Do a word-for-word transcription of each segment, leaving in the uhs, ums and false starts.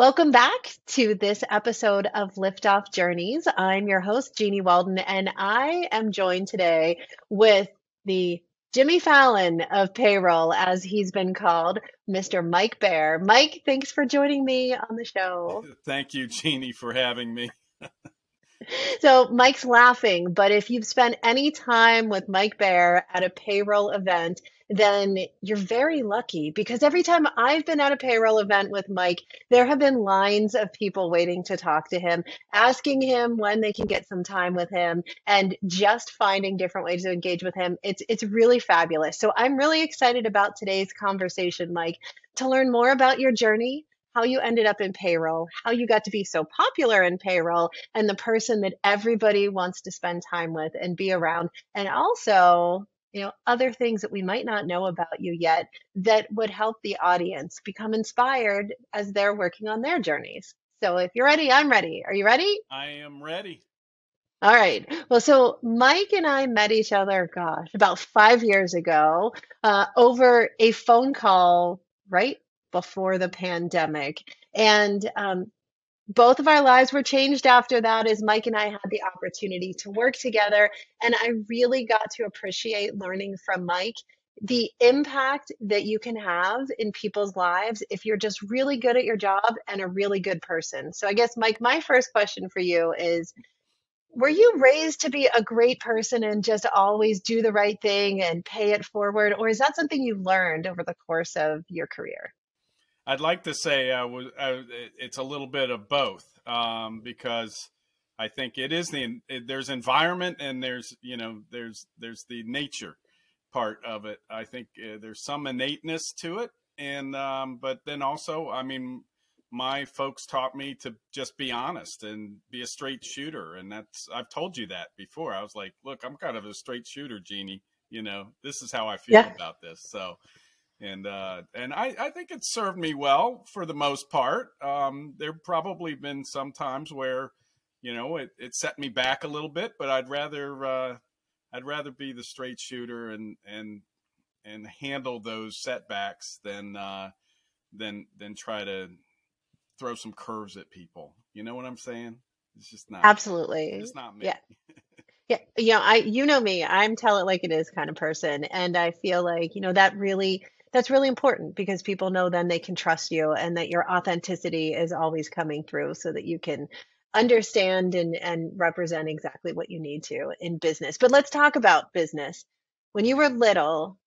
Welcome back to this episode of Liftoff Journeys. I'm your host, Jeanniey Walden, and I am joined today with the Jimmy Fallon of payroll, as he's been called, Mister Mike Baer. Mike, thanks for joining me on the show. Thank you, Jeanniey, for having me. So Mike's laughing, but if you've spent any time with Mike Baer at a payroll event, then you're very lucky, because every time I've been at a payroll event with Mike, there have been lines of people waiting to talk to him, asking him when they can get some time with him, and just finding different ways to engage with him. It's it's really fabulous. So I'm really excited about today's conversation, Mike, to learn more about your journey, how you ended up in payroll, how you got to be so popular in payroll, and the person that everybody wants to spend time with and be around, and also, you know, other things that we might not know about you yet that would help the audience become inspired as they're working on their journeys. So if you're ready, I'm ready. Are you ready? I am ready. All right. Well, so Mike and I met each other, gosh, about five years ago uh, over a phone call right before the pandemic. And um, both of our lives were changed after that, as Mike and I had the opportunity to work together. And I really got to appreciate learning from Mike the impact that you can have in people's lives if you're just really good at your job and a really good person. So I guess, Mike, my first question for you is, were you raised to be a great person and just always do the right thing and pay it forward? Or is that something you learned over the course of your career? I'd like to say uh, it's a little bit of both, um, because I think it is the there's environment and there's, you know, there's there's the nature part of it. I think uh, there's some innateness to it. And um, but then also, I mean, my folks taught me to just be honest and be a straight shooter. And that's I've told you that before. I was like, look, I'm kind of a straight shooter, Jeanniey. You know, this is how I feel yeah. about this. So. And uh, and I, I think it served me well for the most part. Um, there probably been some times where, you know, it, it set me back a little bit, but I'd rather uh, I'd rather be the straight shooter and and and handle those setbacks than uh, than than try to throw some curves at people. You know what I'm saying? It's just not absolutely. It's not me. Yeah. Yeah, you know, I you know me. I'm tell it like it is kind of person, and I feel like, you know, that really. That's really important, because people know then they can trust you and that your authenticity is always coming through so that you can understand and, and represent exactly what you need to in business. But let's talk about business. When you were little,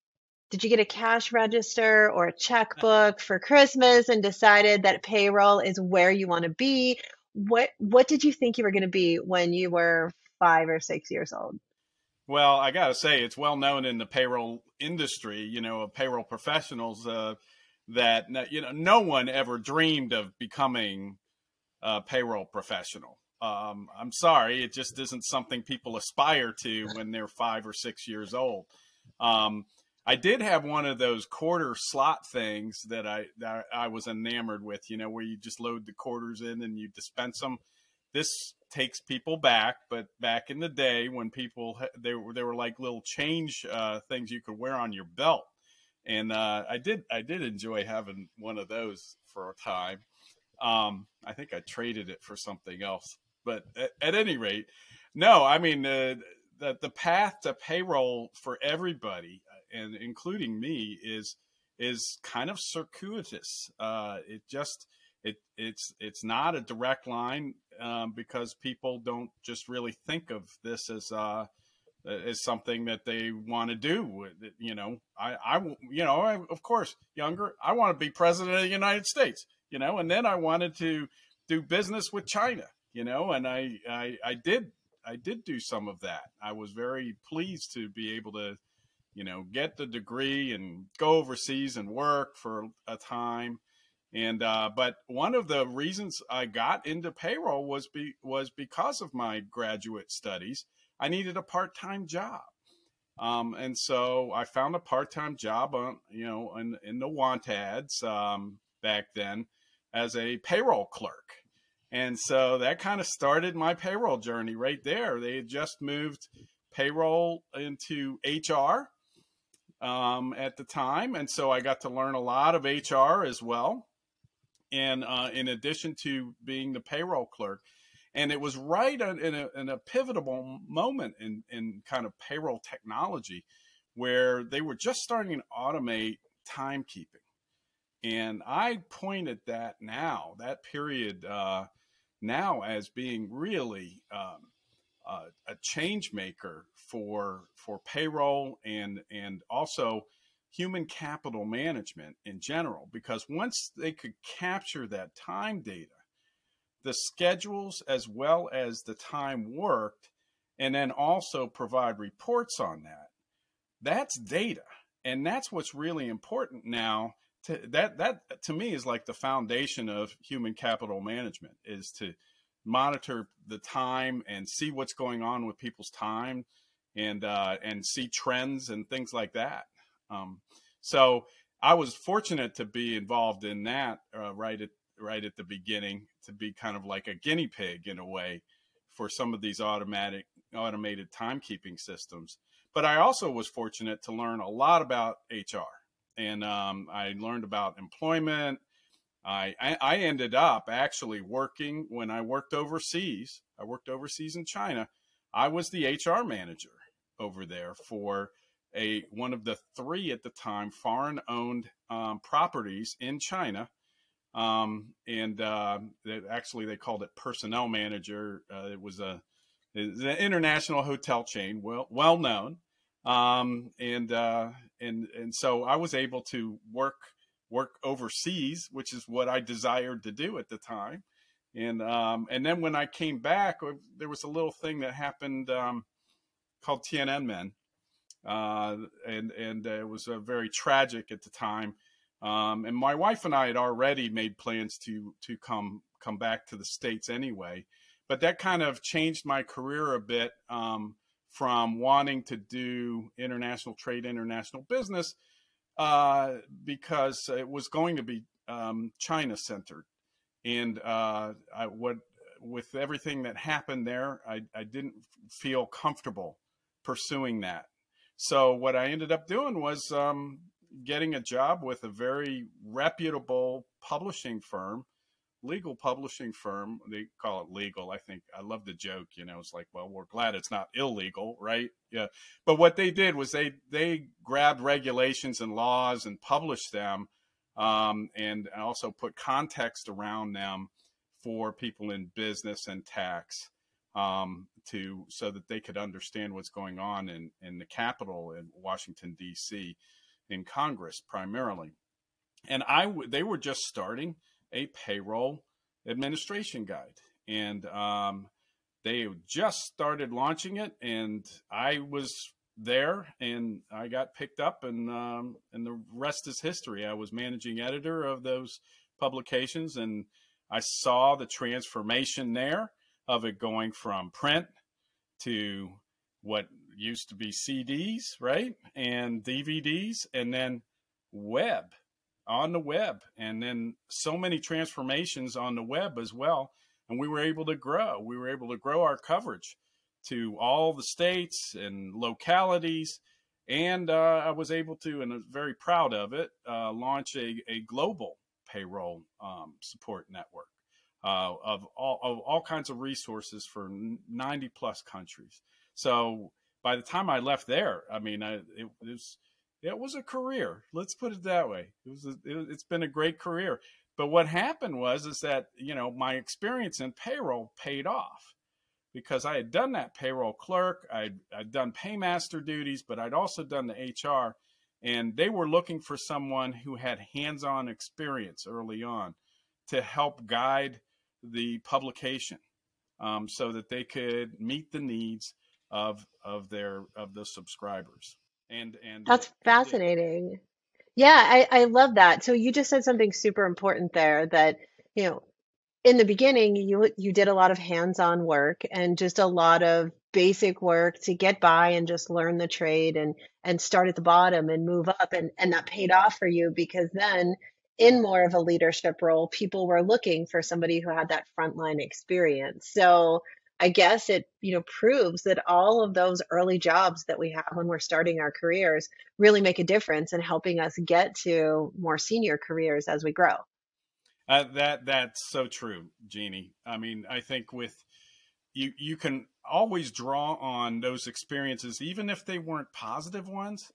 did you get a cash register or a checkbook for Christmas and decided that payroll is where you want to be? What what did you think you were going to be when you were five or six years old? Well, I got to say, it's well known in the payroll industry, you know, of payroll professionals uh, that, you know, no one ever dreamed of becoming a payroll professional. Um, I'm sorry. It just isn't something people aspire to when they're five or six years old. Um, I did have one of those quarter slot things that I, that I was enamored with, you know, where you just load the quarters in and you dispense them. This takes people back, but back in the day when people, they were, they were like little change uh, things you could wear on your belt. And uh, I did, I did enjoy having one of those for a time. Um, I think I traded it for something else, but at, at any rate, no, I mean, uh, the, the path to payroll for everybody, and including me, is, is kind of circuitous. Uh, it just, It, it's it's not a direct line um, because people don't just really think of this as uh, as something that they want to do. You know, I, I you know, I, of course, younger, I want to be president of the United States, you know, and then I wanted to do business with China, you know, and I, I, I did I did do some of that. I was very pleased to be able to, you know, get the degree and go overseas and work for a time. And, uh, but one of the reasons I got into payroll was be, was because of my graduate studies. I needed a part-time job. Um, and so I found a part-time job on, you know, in, in the want ads, um, back then as a payroll clerk. And so that kind of started my payroll journey right there. They had just moved payroll into H R. Um, at the time. And so I got to learn a lot of H R as well. and uh, in addition to being the payroll clerk. And it was right in a, in a pivotal moment in, in kind of payroll technology where they were just starting to automate timekeeping. And I point at that now, that period uh, now as being really um, uh, a change maker for for payroll and and also human capital management in general, because once they could capture that time data, the schedules as well as the time worked, and then also provide reports on that, that's data. And that's what's really important now. To, that, that to me is like the foundation of human capital management, is to monitor the time and see what's going on with people's time and, uh, and see trends and things like that. Um, so I was fortunate to be involved in that uh, right at, right at the beginning, to be kind of like a guinea pig in a way for some of these automatic automated timekeeping systems. But I also was fortunate to learn a lot about H R. And um, I learned about employment. I, I I ended up actually working when I worked overseas. I worked overseas in China. I was the H R manager over there for a one of the three at the time foreign-owned um, properties in China. Um, and uh, actually, they called it personnel manager. Uh, it was a it was an international hotel chain, well well known. Um, and, uh, and, and so I was able to work, work overseas, which is what I desired to do at the time. And, um, and then when I came back, there was a little thing that happened, um, called Tiananmen. Uh, and, and it was uh, very tragic at the time. Um, and my wife and I had already made plans to, to come, come back to the States anyway, but that kind of changed my career a bit. Um, from wanting to do international trade, international business, uh, because it was going to be um, China-centered. And uh, I would, with everything that happened there, I, I didn't feel comfortable pursuing that. So what I ended up doing was um, getting a job with a very reputable publishing firm, legal publishing firm. They call it legal. I think I love the joke, you know, it's like, well, we're glad it's not illegal, right? Yeah. But what they did was they, they grabbed regulations and laws and published them. Um, and also put context around them for people in business and tax, um, to, so that they could understand what's going on in, in the Capitol in Washington, D C, in Congress primarily. And I, w- they were just starting a payroll administration guide. And um, they just started launching it, and I was there and I got picked up, and um, and the rest is history. I was managing editor of those publications, and I saw the transformation there of it going from print to what used to be C Ds, right? And D V Ds, and then web. On the web, and then so many transformations on the web as well. And we were able to grow. We were able to grow our coverage to all the states and localities. And uh, I was able to, and I'm very proud of it, uh, launch a, a global payroll um, support network uh, of, all, of all kinds of resources for ninety plus countries. So by the time I left there, I mean, I, it, it was... It was a career. Let's put it that way. It was. A, it, it's been a great career. But what happened was is that, you know, my experience in payroll paid off, because I had done that payroll clerk. I'd, I'd done paymaster duties, but I'd also done the H R, and they were looking for someone who had hands-on experience early on to help guide the publication, um, so that they could meet the needs of of their of the subscribers. And, and that's fascinating. Yeah, I, I love that. So you just said something super important there, that, you know, in the beginning, you you did a lot of hands-on work and just a lot of basic work to get by and just learn the trade and, and start at the bottom and move up. And, and that paid off for you, because then in more of a leadership role, people were looking for somebody who had that frontline experience. So I guess it, you know, proves that all of those early jobs that we have when we're starting our careers really make a difference in helping us get to more senior careers as we grow. Uh, that that's so true, Jeanniey. I mean, I think with you, you can always draw on those experiences, even if they weren't positive ones,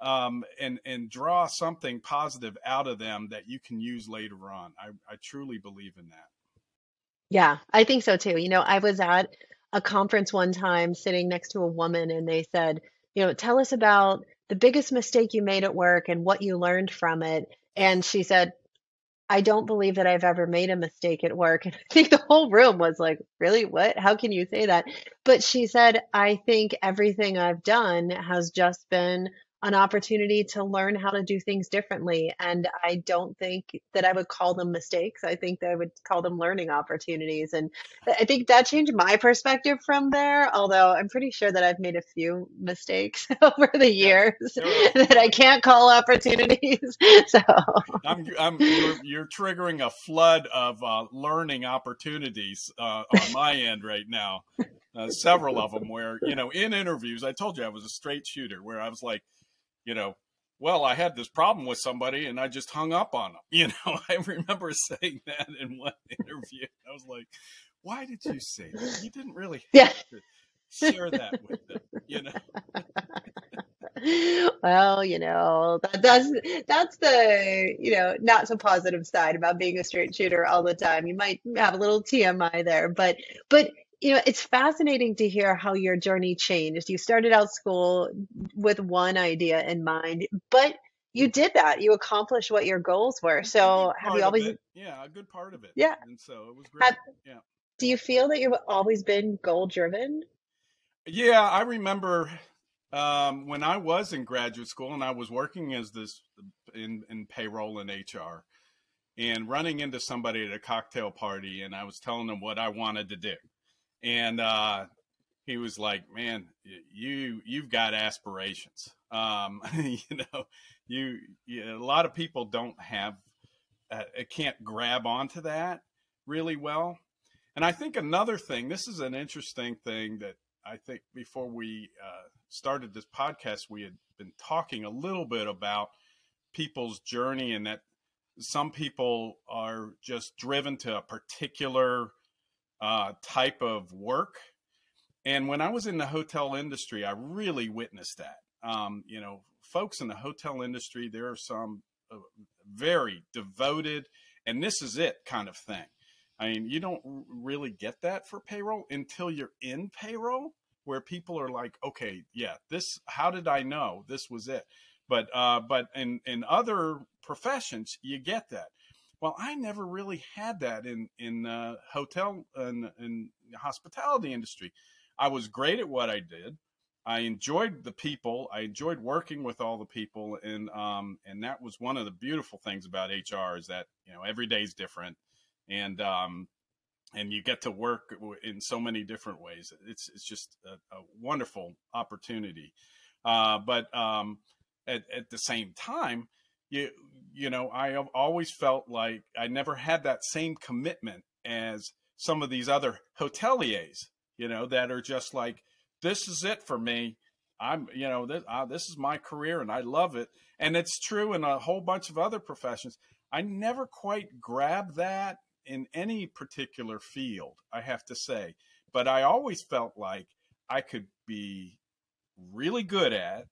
um, and and draw something positive out of them that you can use later on. I, I truly believe in that. Yeah, I think so too. You know, I was at a conference one time sitting next to a woman, and they said, you know, tell us about the biggest mistake you made at work and what you learned from it. And she said, I don't believe that I've ever made a mistake at work. And I think the whole room was like, really? What? How can you say that? But she said, I think everything I've done has just been an opportunity to learn how to do things differently. And I don't think that I would call them mistakes. I think that I would call them learning opportunities. And I think that changed my perspective from there, although I'm pretty sure that I've made a few mistakes over the years yeah, sure. that I can't call opportunities. So I'm, I'm, you're, you're triggering a flood of uh, learning opportunities uh, on my end right now. Uh, several of them where, you know, in interviews, I told you I was a straight shooter where I was like, you know, well, I had this problem with somebody and I just hung up on them. You know, I remember saying that in one interview. I was like, why did you say that? You didn't really have yeah. to share that with them, you know? Well, you know, that, that's, that's the, you know, not so positive side about being a straight shooter all the time. You might have a little T M I there, but, but, you know, it's fascinating to hear how your journey changed. You started out school with one idea in mind, but you did that. You accomplished what your goals were. So have you always? Yeah, a good part of it. Yeah. And so it was great. Have, yeah. Do you feel that you've always been goal driven? Yeah, I remember um, when I was in graduate school and I was working as this in, in payroll and H R and running into somebody at a cocktail party and I was telling them what I wanted to do. And uh, he was like, man, you, you've got aspirations. Um, you know, you, you, a lot of people don't have, uh, can't grab onto that really well. And I think another thing, this is an interesting thing that I think before we uh, started this podcast, we had been talking a little bit about people's journey and that some people are just driven to a particular Uh, type of work. And when I was in the hotel industry, I really witnessed that. Um, you know, folks in the hotel industry, there are some uh, very devoted, and this is it kind of thing. I mean, you don't really get that for payroll until you're in payroll, where people are like, okay, yeah, this, how did I know this was it? But, uh, but in, in other professions, you get that. Well, I never really had that in in uh, hotel and in, in the hospitality industry. I was great at what I did. I enjoyed the people. I enjoyed working with all the people, and um and that was one of the beautiful things about H R is that you know every day is different, and um and you get to work in so many different ways. It's it's just a, a wonderful opportunity, uh, but um at at the same time. You, you know, I have always felt like I never had that same commitment as some of these other hoteliers, you know, that are just like, this is it for me. I'm, you know, this, uh, this is my career and I love it. And it's true in a whole bunch of other professions. I never quite grabbed that in any particular field, I have to say. But I always felt like I could be really good at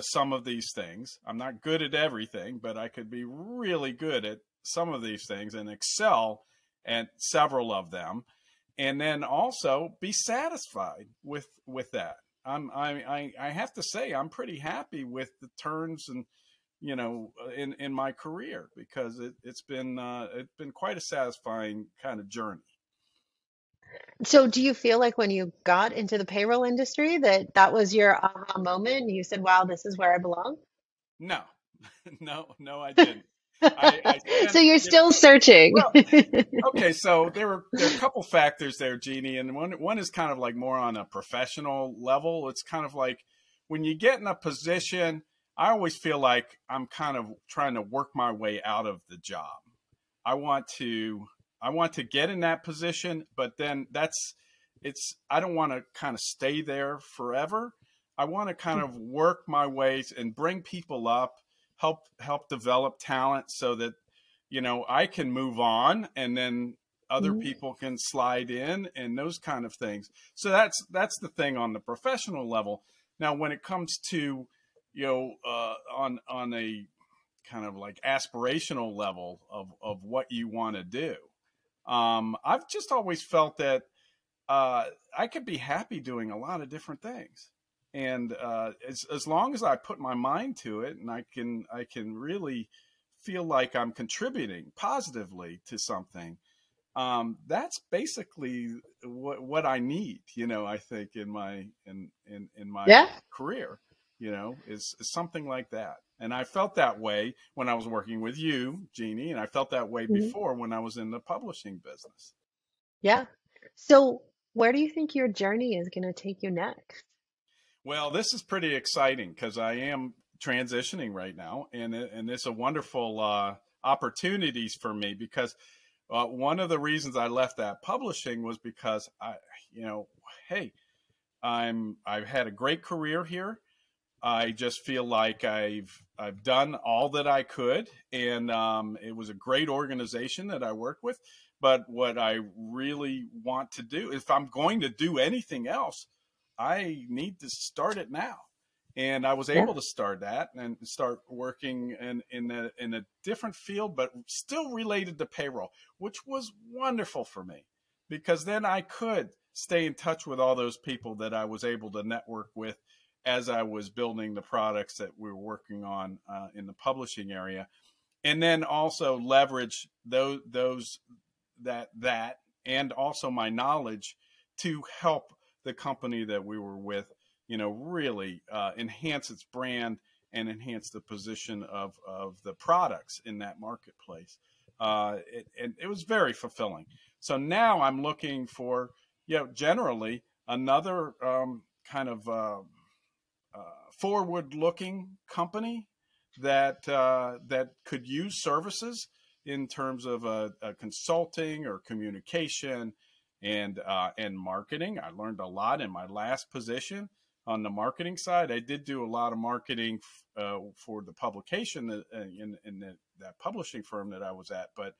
some of these things. I'm not good at everything, but I could be really good at some of these things and excel at several of them. And then also be satisfied with, with that. I'm, I, I, I have to say, I'm pretty happy with the turns and, you know, in, in my career, because it, it's been, uh, it's been quite a satisfying kind of journey. So do you feel like when you got into the payroll industry that that was your aha moment? You said, wow, this is where I belong? No, no, no, I didn't. I, I spent, so you're still know, searching. Well, okay. So there were, there are a couple factors there, Jeanniey. And one, one is kind of like more on a professional level. It's kind of like when you get in a position, I always feel like I'm kind of trying to work my way out of the job. I want to I want to get in that position, but then that's, it's, I don't want to kind of stay there forever. I want to kind of work my ways and bring people up, help, help develop talent so that, you know, I can move on and then other people can slide in and those kind of things. So that's, that's the thing on the professional level. Now, when it comes to, you know, uh, on, on a kind of like aspirational level of, of what you want to do, um, I've just always felt that, uh, I could be happy doing a lot of different things. And, uh, as, as long as I put my mind to it and I can, I can really feel like I'm contributing positively to something, um, that's basically what, what I need, you know, I think in my, in, in, in my yeah. career, you know, is, is something like that. And I felt that way when I was working with you, Jeanniey, and I felt that way mm-hmm. before when I was in the publishing business. Yeah. So where do you think your journey is going to take you next? Well, this is pretty exciting because I am transitioning right now, and and it's a wonderful uh, opportunities for me because uh, one of the reasons I left that publishing was because I, you know, hey, I'm I've had a great career here. I just feel like I've I've done all that I could, and um, it was a great organization that I work with. But what I really want to do, if I'm going to do anything else, I need to start it now. And I was able yeah. to start that and start working in, in a, in a different field, but still related to payroll, which was wonderful for me because then I could stay in touch with all those people that I was able to network with as I was building the products that we were working on uh, in the publishing area. And then also leverage those, those, that, that, and also my knowledge to help the company that we were with, you know, really uh, enhance its brand and enhance the position of, of the products in that marketplace. Uh, it, and it was very fulfilling. So now I'm looking for, you know, generally another um, kind of uh, uh, forward-looking company that uh, that could use services in terms of uh, uh, consulting or communication and uh, and marketing. I learned a lot in my last position on the marketing side. I did do a lot of marketing uh, for the publication that, uh, in, in the, that publishing firm that I was at, but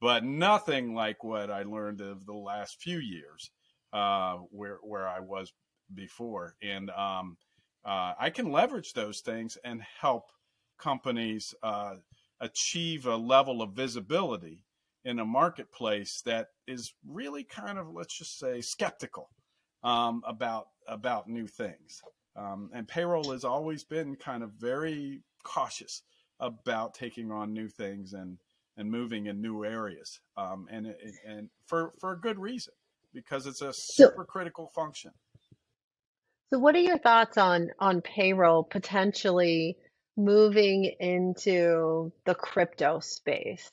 but nothing like what I learned of the last few years uh, where where I was before. And um, uh, I can leverage those things and help companies uh, achieve a level of visibility in a marketplace that is really kind of, let's just say, skeptical um, about about new things. Um, and payroll has always been kind of very cautious about taking on new things and, and moving in new areas. Um, and and for, for a good reason, because it's a super critical function. So what are your thoughts on, on payroll potentially moving into the crypto space?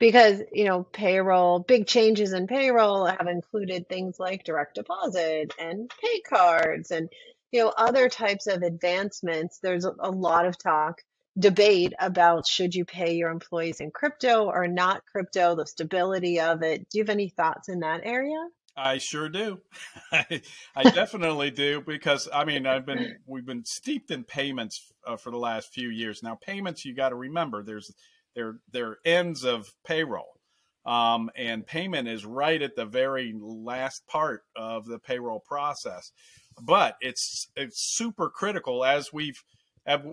Because, you know, payroll, big changes in payroll have included things like direct deposit and pay cards and, you know, other types of advancements. There's a lot of talk, debate about should you pay your employees in crypto or not crypto, the stability of it. Do you have any thoughts in that area? I sure do. I, I definitely do because, I mean, I've been, we've been steeped in payments uh, for the last few years. Now, payments, you got to remember, there's They're, they're ends of payroll. Um, and payment is right at the very last part of the payroll process. But it's it's super critical as we've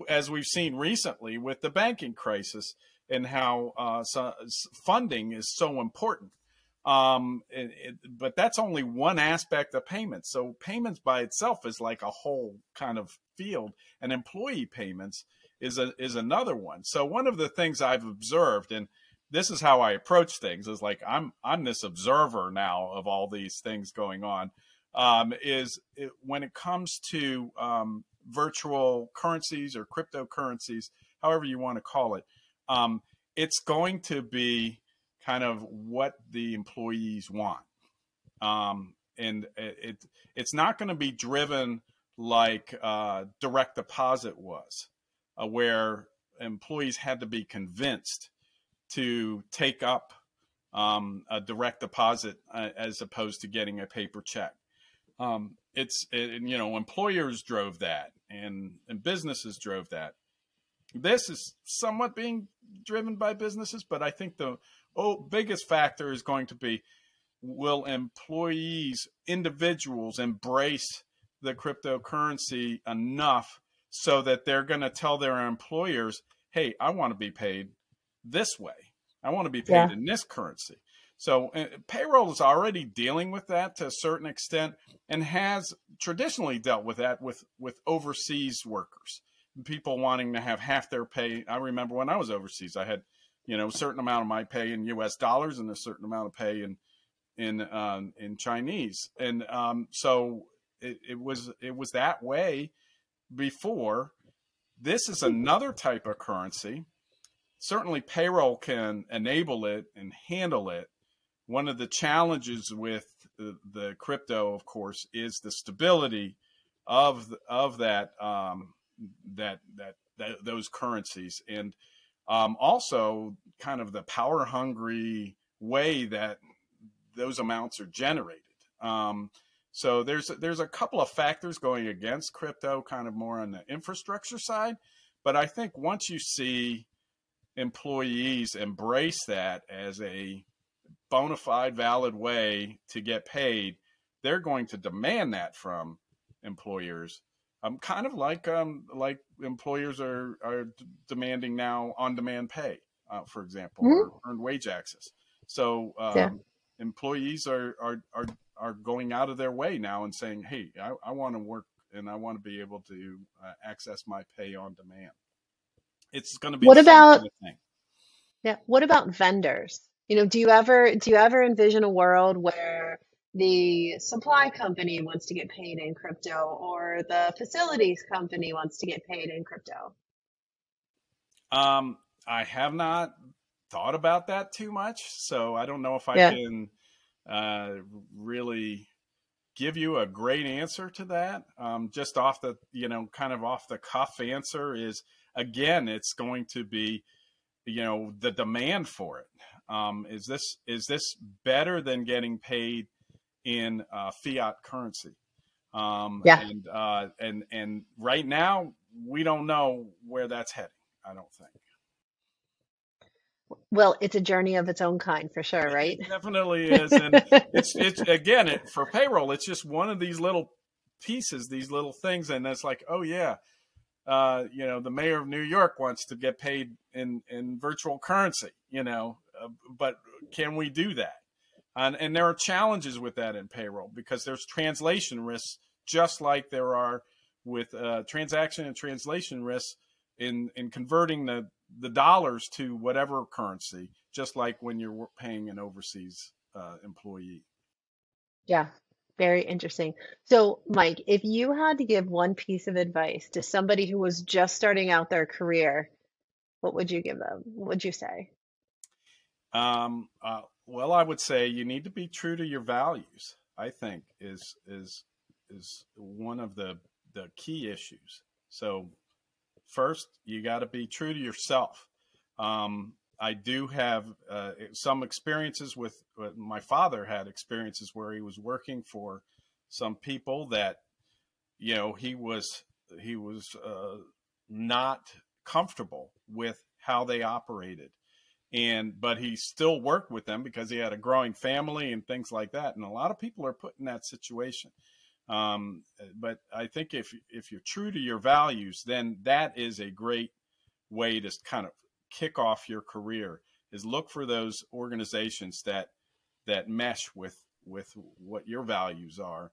as we've seen recently with the banking crisis and how uh, so funding is so important. Um, it, it, but that's only one aspect of payments. So payments by itself is like a whole kind of field, and employee payments is a, is another one. So one of the things I've observed, and this is how I approach things, is like I'm I'm this observer now of all these things going on, um, is it, when it comes to um, virtual currencies or cryptocurrencies, however you want to call it, um, it's going to be kind of what the employees want. Um, and it, it it's not going to be driven like uh, direct deposit was, Uh, where employees had to be convinced to take up um, a direct deposit uh, as opposed to getting a paper check. Um, it's, it, you know, employers drove that and, and businesses drove that. This is somewhat being driven by businesses, but I think the oh, biggest factor is going to be, will employees, individuals embrace the cryptocurrency enough so that they're going to tell their employers, hey, I want to be paid this way. I want to be paid yeah. in this currency. So uh, payroll is already dealing with that to a certain extent and has traditionally dealt with that with, with overseas workers, people wanting to have half their pay. I remember when I was overseas, I had, you know, a certain amount of my pay in U S dollars and a certain amount of pay in, in, um, in Chinese. And um, so it, it was, it was that way before. This is another type of currency. Certainly payroll can enable it and handle it. One of the challenges with the, the crypto, of course, is the stability of the, of that, um, that, that that those currencies, and um, also kind of the power hungry way that those amounts are generated. Um, so there's there's a couple of factors going against crypto, kind of more on the infrastructure side, but I think once you see employees embrace that as a bona fide, valid way to get paid, they're going to demand that from employers. Um, kind of like um, like employers are are d- demanding now on-demand pay, uh, for example, mm-hmm. or earned wage access. So um, yeah. employees are, are are are going out of their way now and saying, "Hey, I, I want to work and I want to be able to uh, access my pay on demand." It's going to be what the same about kind of thing. Yeah. What about vendors? You know, do you ever do you ever envision a world where the supply company wants to get paid in crypto or the facilities company wants to get paid in crypto? Um, I have not thought about that too much, so I don't know if I yeah. can uh, really give you a great answer to that. Um, just off the, you know, kind of off the cuff answer is, again, it's going to be, you know, the demand for it. Um, is this is this better than getting paid in uh, fiat currency? Um, yeah. And uh, and and right now we don't know where that's heading. I don't think. Well, it's a journey of its own kind for sure, right? It definitely is, and it's it's again it, for payroll. It's just one of these little pieces, these little things, and it's like, oh yeah. Uh, you know, the mayor of New York wants to get paid in, in virtual currency, you know, uh, but can we do that? And, and there are challenges with that in payroll because there's translation risks, just like there are with uh, transaction and translation risks in, in converting the, the dollars to whatever currency, just like when you're paying an overseas uh, employee. Yeah. Very interesting. So, Mike, if you had to give one piece of advice to somebody who was just starting out their career, what would you give them? What would you say? Um, uh, well, I would say you need to be true to your values, I think, is is is one of the, the key issues. So first, you got to be true to yourself. Um, I do have uh, some experiences with, uh, my father had experiences where he was working for some people that, you know, he was, he was uh, not comfortable with how they operated. And, but he still worked with them because he had a growing family and things like that. And a lot of people are put in that situation. Um, but I think if, if you're true to your values, then that is a great way to kind of kick off your career, is look for those organizations that that mesh with with what your values are,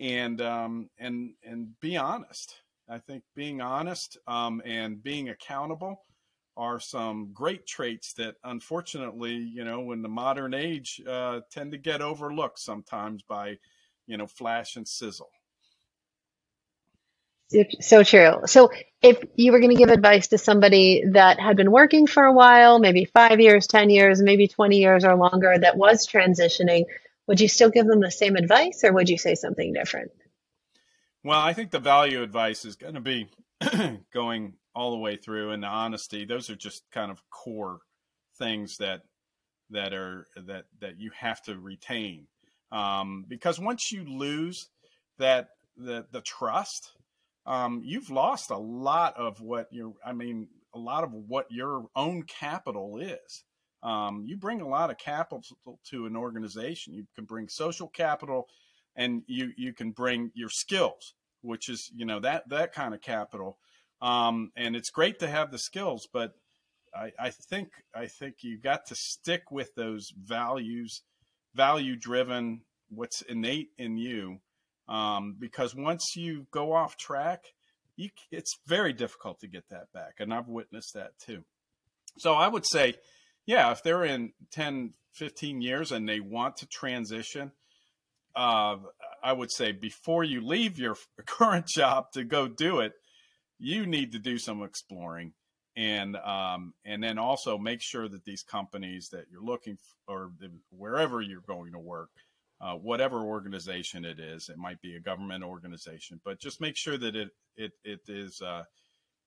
and um and and be honest. I think being honest um and being accountable are some great traits that, unfortunately, you know, in the modern age uh tend to get overlooked sometimes by, you know, flash and sizzle. So true. So if you were going to give advice to somebody that had been working for a while, maybe five years, ten years, maybe twenty years or longer, that was transitioning, would you still give them the same advice, or would you say something different? Well, I think the value advice is going to be going all the way through, and the honesty. Those are just kind of core things that that are that that you have to retain, um, because once you lose that the the trust, Um, you've lost a lot of what you're, I mean, a lot of what your own capital is. Um, you bring a lot of capital to an organization. You can bring social capital, and you, you can bring your skills, which is, you know, that, that kind of capital. Um, and it's great to have the skills, but I, I think, I think you've got to stick with those values, value driven, what's innate in you. Um, because once you go off track, you, it's very difficult to get that back. And I've witnessed that too. So I would say, yeah, if they're in ten, fifteen years and they want to transition, uh, I would say before you leave your current job to go do it, you need to do some exploring. And um, and then also make sure that these companies that you're looking for, or wherever you're going to work, uh, whatever organization it is, it might be a government organization, but just make sure that it it it is uh,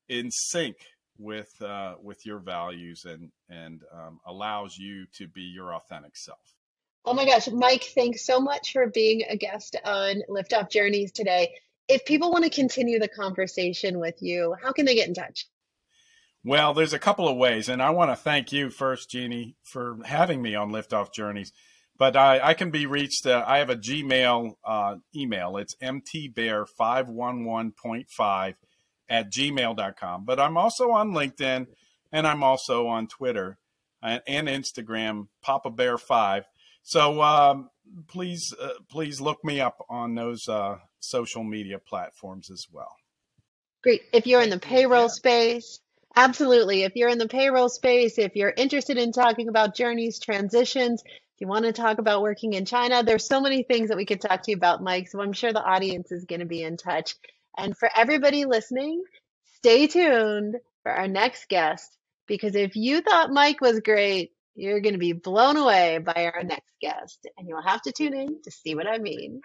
in sync with uh, with your values and and um, allows you to be your authentic self. Oh my gosh, Mike, thanks so much for being a guest on Liftoff Journeys today. If people want to continue the conversation with you, how can they get in touch? Well, there's a couple of ways, and I want to thank you first, Jeanniey, for having me on Liftoff Journeys. But I, I can be reached. Uh, I have a Gmail uh, email. It's m t bear five one one point five at gmail dot com. But I'm also on LinkedIn, and I'm also on Twitter and, and Instagram, Papa Bear five. So um, please, uh, please look me up on those uh, social media platforms as well. Great. If you're in the payroll yeah. space. Absolutely. If you're in the payroll space, if you're interested in talking about journeys, transitions, if you want to talk about working in China, there's so many things that we could talk to you about, Mike. So I'm sure the audience is going to be in touch. And for everybody listening, stay tuned for our next guest, because if you thought Mike was great, you're going to be blown away by our next guest, and you'll have to tune in to see what I mean.